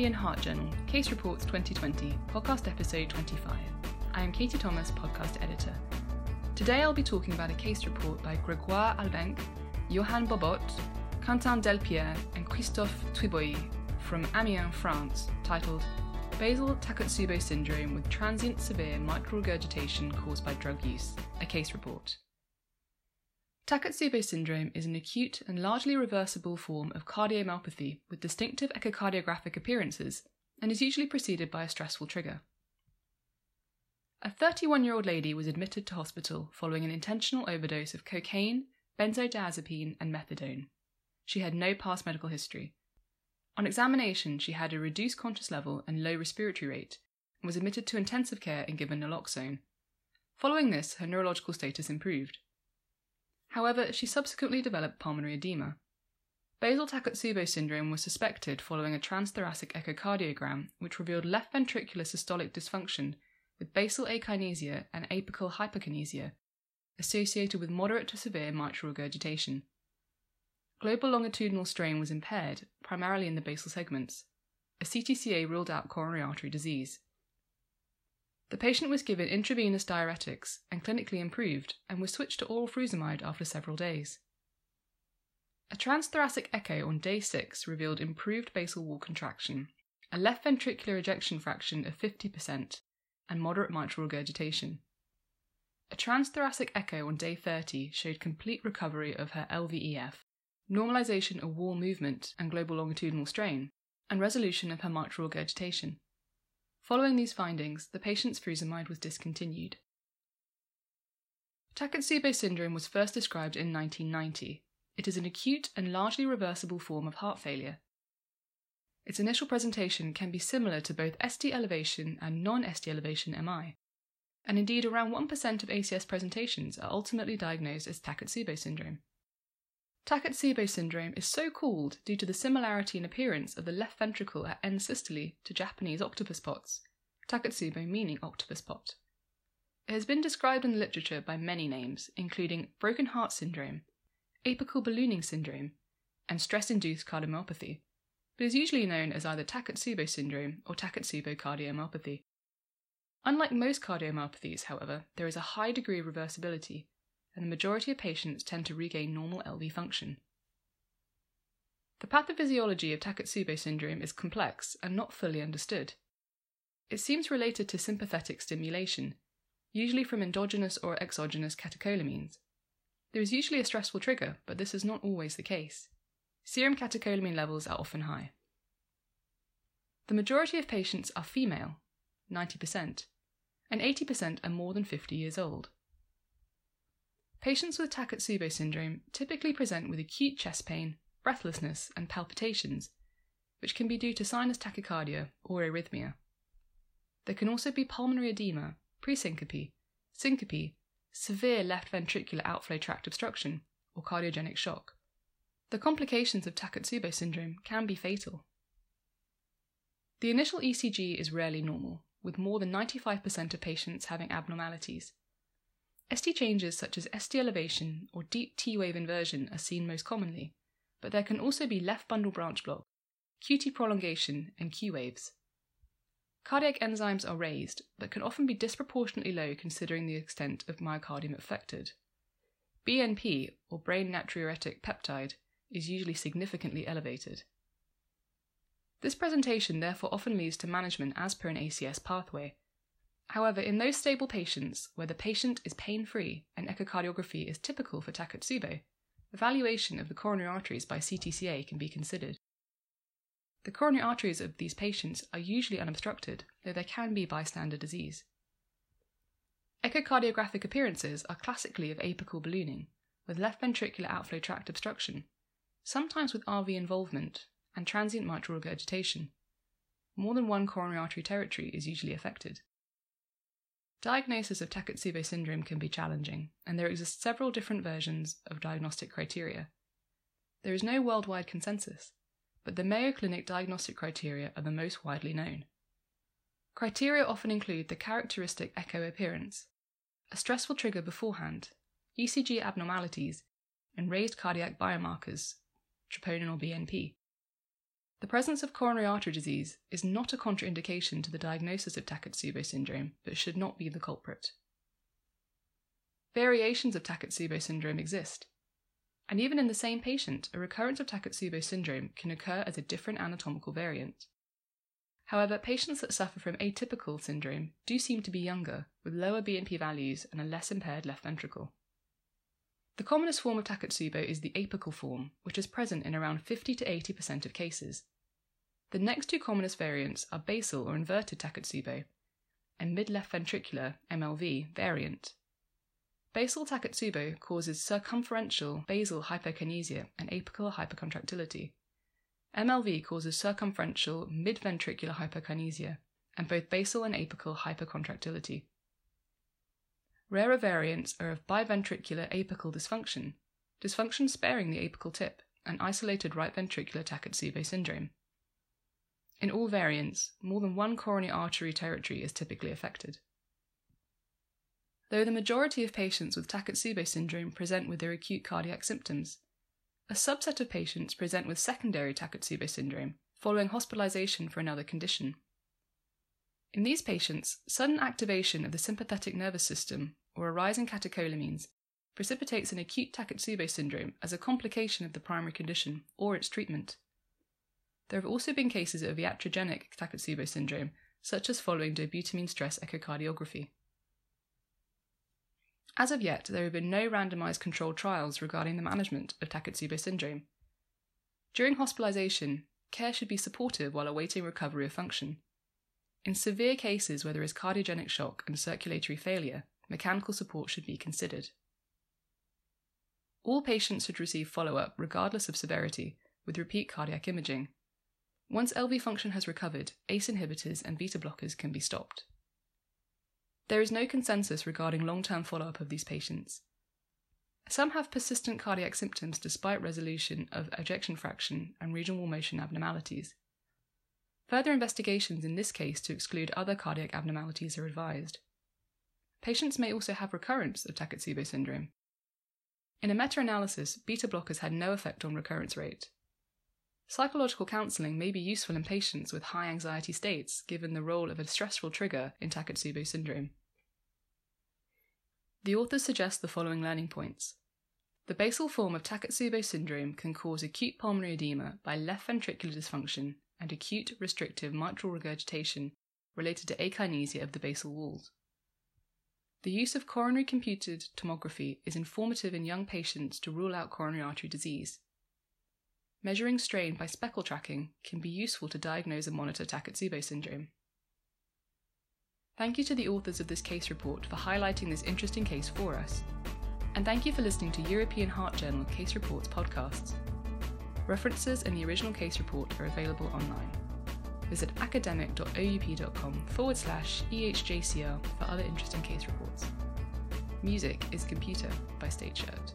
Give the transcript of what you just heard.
European Heart Journal, Case Reports 2020, podcast episode 25. I am Katie Thomas, podcast editor. Today I'll be talking about a case report by Grégoire Albenque, Johann Bobot, Quentin Delpierre and Christophe Thuyboy from Amiens, France, titled Basal Takotsubo Syndrome with Transient Severe Microregurgitation Caused by Drug Use, a Case Report. Takotsubo syndrome is an acute and largely reversible form of cardiomyopathy with distinctive echocardiographic appearances and is usually preceded by a stressful trigger. A 31-year-old lady was admitted to hospital following an intentional overdose of cocaine, benzodiazepine and methadone. She had no past medical history. On examination, she had a reduced conscious level and low respiratory rate and was admitted to intensive care and given naloxone. Following this, her neurological status improved. However, she subsequently developed pulmonary edema. Basal Takotsubo syndrome was suspected following a transthoracic echocardiogram, which revealed left ventricular systolic dysfunction with basal akinesia and apical hyperkinesia, associated with moderate to severe mitral regurgitation. Global longitudinal strain was impaired, primarily in the basal segments. A CTCA ruled out coronary artery disease. The patient was given intravenous diuretics and clinically improved and was switched to oral furosemide after several days. A transthoracic echo on day 6 revealed improved basal wall contraction, a left ventricular ejection fraction of 50% and moderate mitral regurgitation. A transthoracic echo on day 30 showed complete recovery of her LVEF, normalization of wall movement and global longitudinal strain, and resolution of her mitral regurgitation. Following these findings, the patient's furosemide was discontinued. Takotsubo syndrome was first described in 1990. It is an acute and largely reversible form of heart failure. Its initial presentation can be similar to both ST elevation and non-ST elevation MI. And indeed, around 1% of ACS presentations are ultimately diagnosed as Takotsubo syndrome. Takotsubo syndrome is so called due to the similarity in appearance of the left ventricle at end systole to Japanese octopus pots, Takotsubo meaning octopus pot. It has been described in the literature by many names, including broken heart syndrome, apical ballooning syndrome, and stress-induced cardiomyopathy, but is usually known as either Takotsubo syndrome or Takotsubo cardiomyopathy. Unlike most cardiomyopathies, however, there is a high degree of reversibility, and the majority of patients tend to regain normal LV function. The pathophysiology of Takotsubo syndrome is complex and not fully understood. It seems related to sympathetic stimulation, usually from endogenous or exogenous catecholamines. There is usually a stressful trigger, but this is not always the case. Serum catecholamine levels are often high. The majority of patients are female, 90%, and 80% are more than 50 years old. Patients with Takotsubo syndrome typically present with acute chest pain, breathlessness, and palpitations, which can be due to sinus tachycardia or arrhythmia. There can also be pulmonary edema, presyncope, syncope, severe left ventricular outflow tract obstruction, or cardiogenic shock. The complications of Takotsubo syndrome can be fatal. The initial ECG is rarely normal, with more than 95% of patients having abnormalities. ST changes such as ST elevation or deep T-wave inversion are seen most commonly, but there can also be left bundle branch block, QT prolongation and Q waves. Cardiac enzymes are raised, but can often be disproportionately low considering the extent of myocardium affected. BNP, or brain natriuretic peptide, is usually significantly elevated. This presentation therefore often leads to management as per an ACS pathway. However, in those stable patients where the patient is pain-free and echocardiography is typical for Takotsubo, evaluation of the coronary arteries by CTCA can be considered. The coronary arteries of these patients are usually unobstructed, though there can be bystander disease. Echocardiographic appearances are classically of apical ballooning, with left ventricular outflow tract obstruction, sometimes with RV involvement and transient mitral regurgitation. More than one coronary artery territory is usually affected. Diagnosis of Takotsubo syndrome can be challenging, and there exist several different versions of diagnostic criteria. There is no worldwide consensus, but the Mayo Clinic diagnostic criteria are the most widely known. Criteria often include the characteristic echo appearance, a stressful trigger beforehand, ECG abnormalities, and raised cardiac biomarkers, troponin or BNP. The presence of coronary artery disease is not a contraindication to the diagnosis of Takotsubo syndrome, but should not be the culprit. Variations of Takotsubo syndrome exist, and even in the same patient, a recurrence of Takotsubo syndrome can occur as a different anatomical variant. However, patients that suffer from atypical syndrome do seem to be younger, with lower BNP values and a less impaired left ventricle. The commonest form of Takotsubo is the apical form, which is present in around 50 to 80% of cases. The next two commonest variants are basal or inverted Takotsubo and mid-left ventricular MLV variant. Basal Takotsubo causes circumferential basal hyperkinesia and apical hypercontractility. MLV causes circumferential mid-ventricular hyperkinesia and both basal and apical hypercontractility. Rarer variants are of biventricular apical dysfunction sparing the apical tip, and isolated right ventricular Takotsubo syndrome. In all variants, more than one coronary artery territory is typically affected. Though the majority of patients with Takotsubo syndrome present with their acute cardiac symptoms, a subset of patients present with secondary Takotsubo syndrome following hospitalization for another condition. In these patients, sudden activation of the sympathetic nervous system or a rise in catecholamines precipitates an acute Takotsubo syndrome as a complication of the primary condition or its treatment. There have also been cases of iatrogenic Takotsubo syndrome, such as following dobutamine stress echocardiography. As of yet, there have been no randomised controlled trials regarding the management of Takotsubo syndrome. During hospitalisation, care should be supportive while awaiting recovery of function. In severe cases where there is cardiogenic shock and circulatory failure, mechanical support should be considered. All patients should receive follow-up regardless of severity, with repeat cardiac imaging. Once LV function has recovered, ACE inhibitors and beta blockers can be stopped. There is no consensus regarding long-term follow-up of these patients. Some have persistent cardiac symptoms despite resolution of ejection fraction and regional motion abnormalities. Further investigations in this case to exclude other cardiac abnormalities are advised. Patients may also have recurrence of Takotsubo syndrome. In a meta-analysis, beta blockers had no effect on recurrence rate. Psychological counselling may be useful in patients with high anxiety states, given the role of a stressful trigger in Takotsubo syndrome. The authors suggest the following learning points. The basal form of Takotsubo syndrome can cause acute pulmonary edema by left ventricular dysfunction and acute restrictive mitral regurgitation related to akinesia of the basal walls. The use of coronary computed tomography is informative in young patients to rule out coronary artery disease. Measuring strain by speckle tracking can be useful to diagnose and monitor Takotsubo syndrome. Thank you to the authors of this case report for highlighting this interesting case for us. And thank you for listening to European Heart Journal Case Reports podcasts. References and the original case report are available online. Visit academic.oup.com/EHJCR for other interesting case reports. Music is Computer by State Shirt.